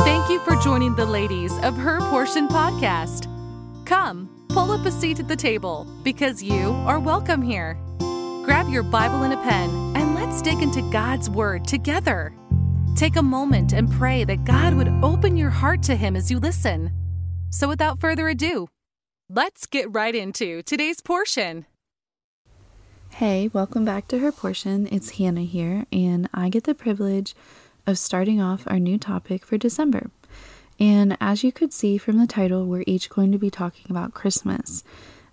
Thank you for joining the ladies of Her Portion Podcast. Come, pull up a seat at the table, because you are welcome here. Grab your Bible and a pen, and let's dig into God's Word together. Take a moment and pray that God would open your heart to Him as you listen. So without further ado, let's get right into today's portion. Hey, welcome back to Her Portion. It's Hannah here, and I get the privilege of starting off our new topic for December. And as you could see from the title, we're each going to be talking about Christmas.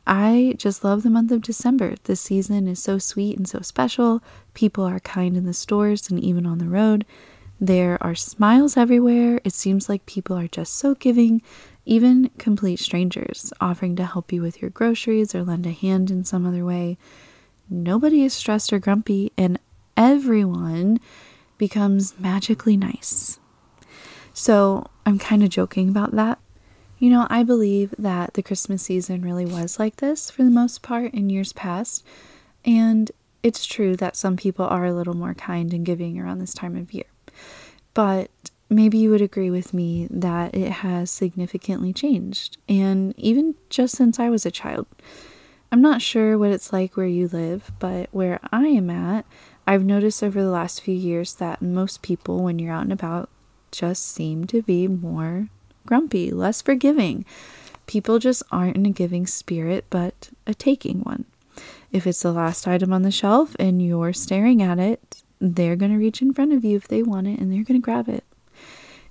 I just love the month of December. The season is so sweet and so special. People are kind in the stores and even on the road. There are smiles everywhere. It seems like people are just so giving, even complete strangers offering to help you with your groceries or lend a hand in some other way. Nobody is stressed or grumpy, and everyone becomes magically nice. So I'm kind of joking about that. You know, I believe that the Christmas season really was like this for the most part in years past. And it's true that some people are a little more kind and giving around this time of year. But maybe you would agree with me that it has significantly changed. And even just since I was a child. I'm not sure what it's like where you live, but where I am at, I've noticed over the last few years that most people, when you're out and about, just seem to be more grumpy, less forgiving. People just aren't in a giving spirit, but a taking one. If it's the last item on the shelf and you're staring at it, they're going to reach in front of you if they want it, and they're going to grab it.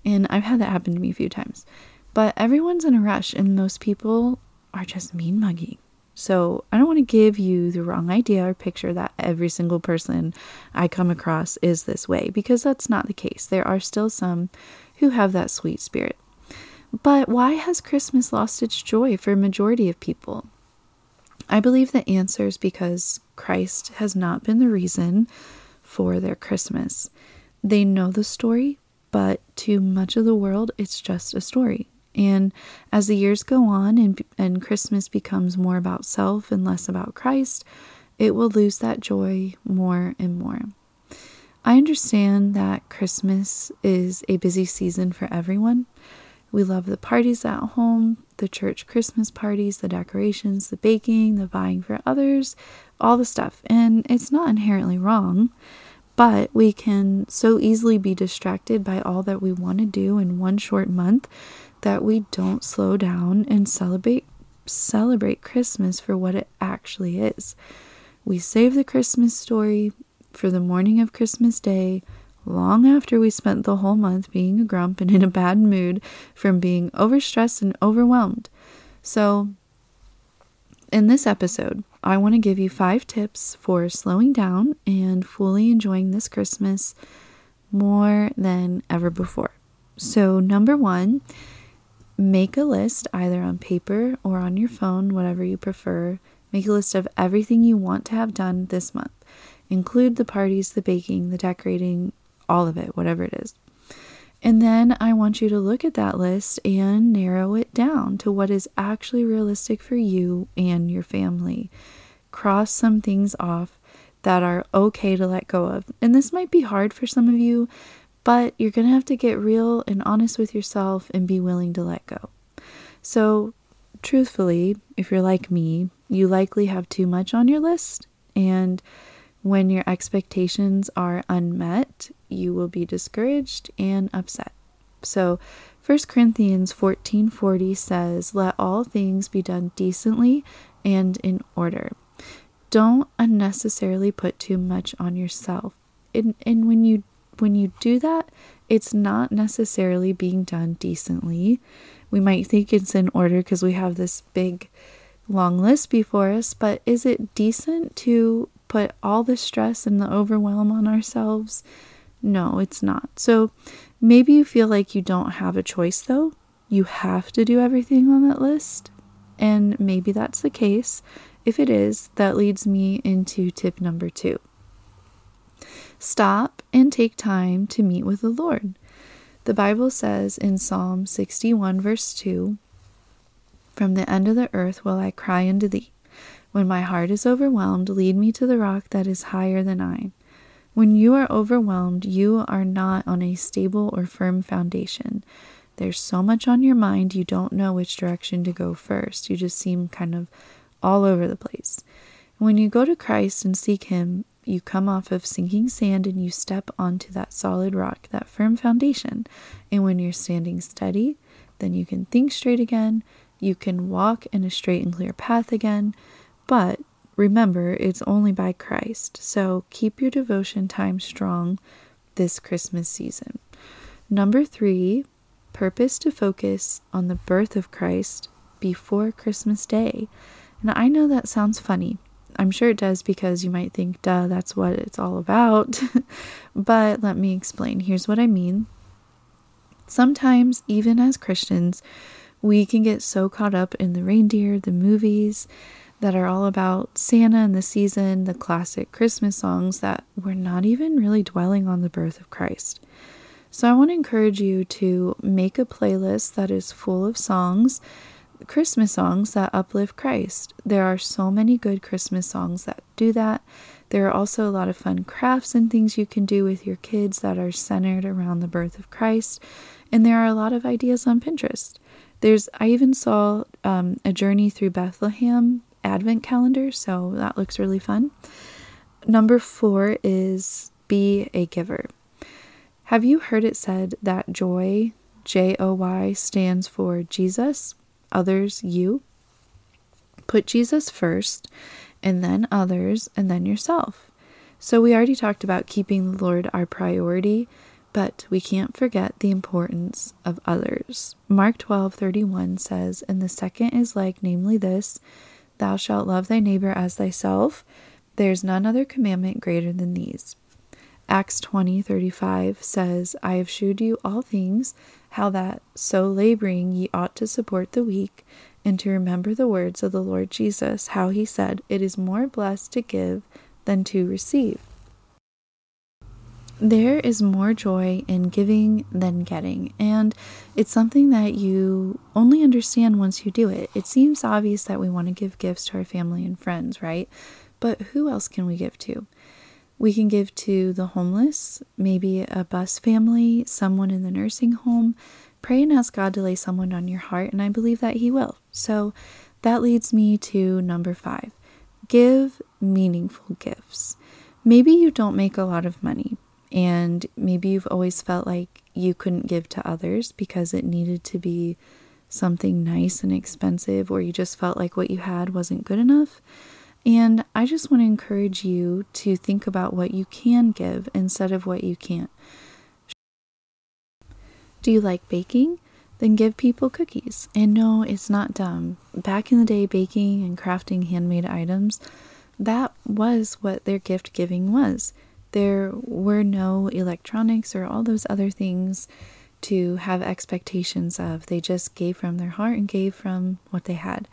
And I've had that happen to me a few times. But everyone's in a rush, and most people are just mean mugging. So I don't want to give you the wrong idea or picture that every single person I come across is this way, because that's not the case. There are still some who have that sweet spirit. But why has Christmas lost its joy for a majority of people? I believe the answer is because Christ has not been the reason for their Christmas. They know the story, but to much of the world, it's just a story. And as the years go on and Christmas becomes more about self and less about Christ, it will lose that joy more and more. I understand that Christmas is a busy season for everyone. We love the parties at home, the church Christmas parties, the decorations, the baking, the buying for others, all the stuff. And it's not inherently wrong, but we can so easily be distracted by all that we want to do in one short month that we don't slow down and celebrate Christmas for what it actually is. We save the Christmas story for the morning of Christmas Day, long after we spent the whole month being a grump and in a bad mood from being overstressed and overwhelmed. So, in this episode, I want to give you 5 tips for slowing down and fully enjoying this Christmas more than ever before. So, number 1, make a list either on paper or on your phone, whatever you prefer. Make a list of everything you want to have done this month. Include the parties, the baking, the decorating, all of it, whatever it is. And then I want you to look at that list and narrow it down to what is actually realistic for you and your family. Cross some things off that are okay to let go of. And this might be hard for some of you, but you're going to have to get real and honest with yourself and be willing to let go. So, truthfully, if you're like me, you likely have too much on your list, and when your expectations are unmet, you will be discouraged and upset. So 1 Corinthians 14:40 says, "Let all things be done decently and in order." Don't unnecessarily put too much on yourself. And when you do that, it's not necessarily being done decently. We might think it's in order because we have this big, long list before us, but is it decent to put all the stress and the overwhelm on ourselves? No, it's not. So maybe you feel like you don't have a choice though. You have to do everything on that list. And maybe that's the case. If it is, that leads me into tip number 2. Stop and take time to meet with the Lord. The Bible says in Psalm 61 verse 2, "From the end of the earth will I cry unto thee. When my heart is overwhelmed, lead me to the rock that is higher than I." When you are overwhelmed, you are not on a stable or firm foundation. There's so much on your mind, you don't know which direction to go first. You just seem kind of all over the place. When you go to Christ and seek Him, you come off of sinking sand and you step onto that solid rock, that firm foundation. And when you're standing steady, then you can think straight again. You can walk in a straight and clear path again. But remember, it's only by Christ. So keep your devotion time strong this Christmas season. 3, purpose to focus on the birth of Christ before Christmas Day. And I know that sounds funny. I'm sure it does, because you might think, duh, that's what it's all about. But let me explain. Here's what I mean. Sometimes, even as Christians, we can get so caught up in the reindeer, the movies that are all about Santa and the season, the classic Christmas songs, that we're not even really dwelling on the birth of Christ. So I want to encourage you to make a playlist that is full of songs, Christmas songs that uplift Christ. There are so many good Christmas songs that do that. There are also a lot of fun crafts and things you can do with your kids that are centered around the birth of Christ. And there are a lot of ideas on Pinterest. I even saw a Journey Through Bethlehem Advent calendar, so that looks really fun. 4 is be a giver. Have you heard it said that joy, J-O-Y, stands for Jesus, others, you? Put Jesus first, and then others, and then yourself. So we already talked about keeping the Lord our priority, but we can't forget the importance of others. Mark 12:31 says, "And the second is like, namely this, thou shalt love thy neighbor as thyself. There's none other commandment greater than these." Acts 20:35 says, "I have shewed you all things, how that so laboring ye ought to support the weak, and to remember the words of the Lord Jesus, how he said, it is more blessed to give than to receive." There is more joy in giving than getting, and it's something that you only understand once you do it. It seems obvious that we want to give gifts to our family and friends, right? But who else can we give to? We can give to the homeless, maybe a bus family, someone in the nursing home. Pray and ask God to lay someone on your heart, and I believe that He will. So that leads me to 5, give meaningful gifts. Maybe you don't make a lot of money, and maybe you've always felt like you couldn't give to others because it needed to be something nice and expensive, or you just felt like what you had wasn't good enough. And I just want to encourage you to think about what you can give instead of what you can't. Do you like baking? Then give people cookies. And no, it's not dumb. Back in the day, baking and crafting handmade items, that was what their gift giving was. There were no electronics or all those other things to have expectations of. They just gave from their heart and gave from what they had.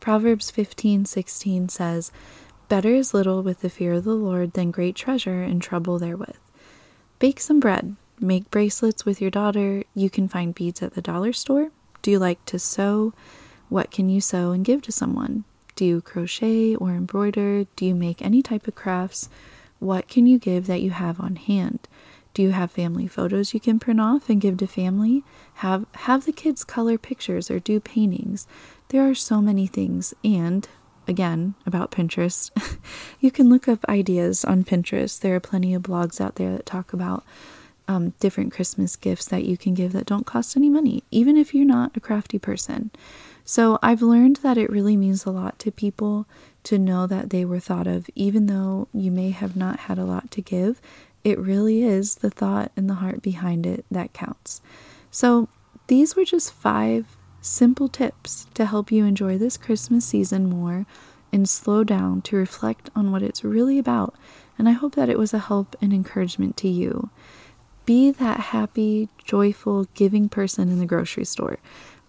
Proverbs 15:16 says, "Better is little with the fear of the Lord than great treasure and trouble therewith." Bake some bread. Make bracelets with your daughter. You can find beads at the dollar store. Do you like to sew? What can you sew and give to someone? Do you crochet or embroider? Do you make any type of crafts? What can you give that you have on hand? Do you have family photos you can print off and give to family? Have the kids color pictures or do paintings? There are so many things. And again, about Pinterest, you can look up ideas on Pinterest. There are plenty of blogs out there that talk about different Christmas gifts that you can give that don't cost any money, even if you're not a crafty person. So I've learned that it really means a lot to people to know that they were thought of, even though you may have not had a lot to give. It really is the thought and the heart behind it that counts. So these were just 5 simple tips to help you enjoy this Christmas season more and slow down to reflect on what it's really about. And I hope that it was a help and encouragement to you. Be that happy, joyful, giving person in the grocery store.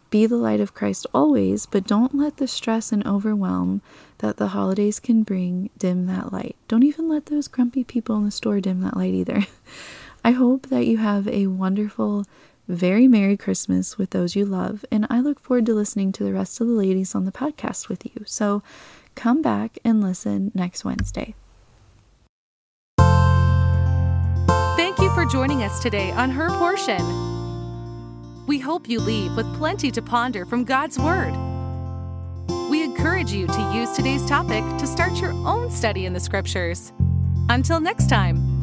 Be the light of Christ always, but don't let the stress and overwhelm that the holidays can bring dim that light. Don't even let those grumpy people in the store dim that light either. I hope that you have a wonderful, very Merry Christmas with those you love, and I look forward to listening to the rest of the ladies on the podcast with you. So come back and listen next Wednesday. for joining us today on Her Portion. We hope you leave with plenty to ponder from God's Word. We encourage you to use today's topic to start your own study in the Scriptures. Until next time.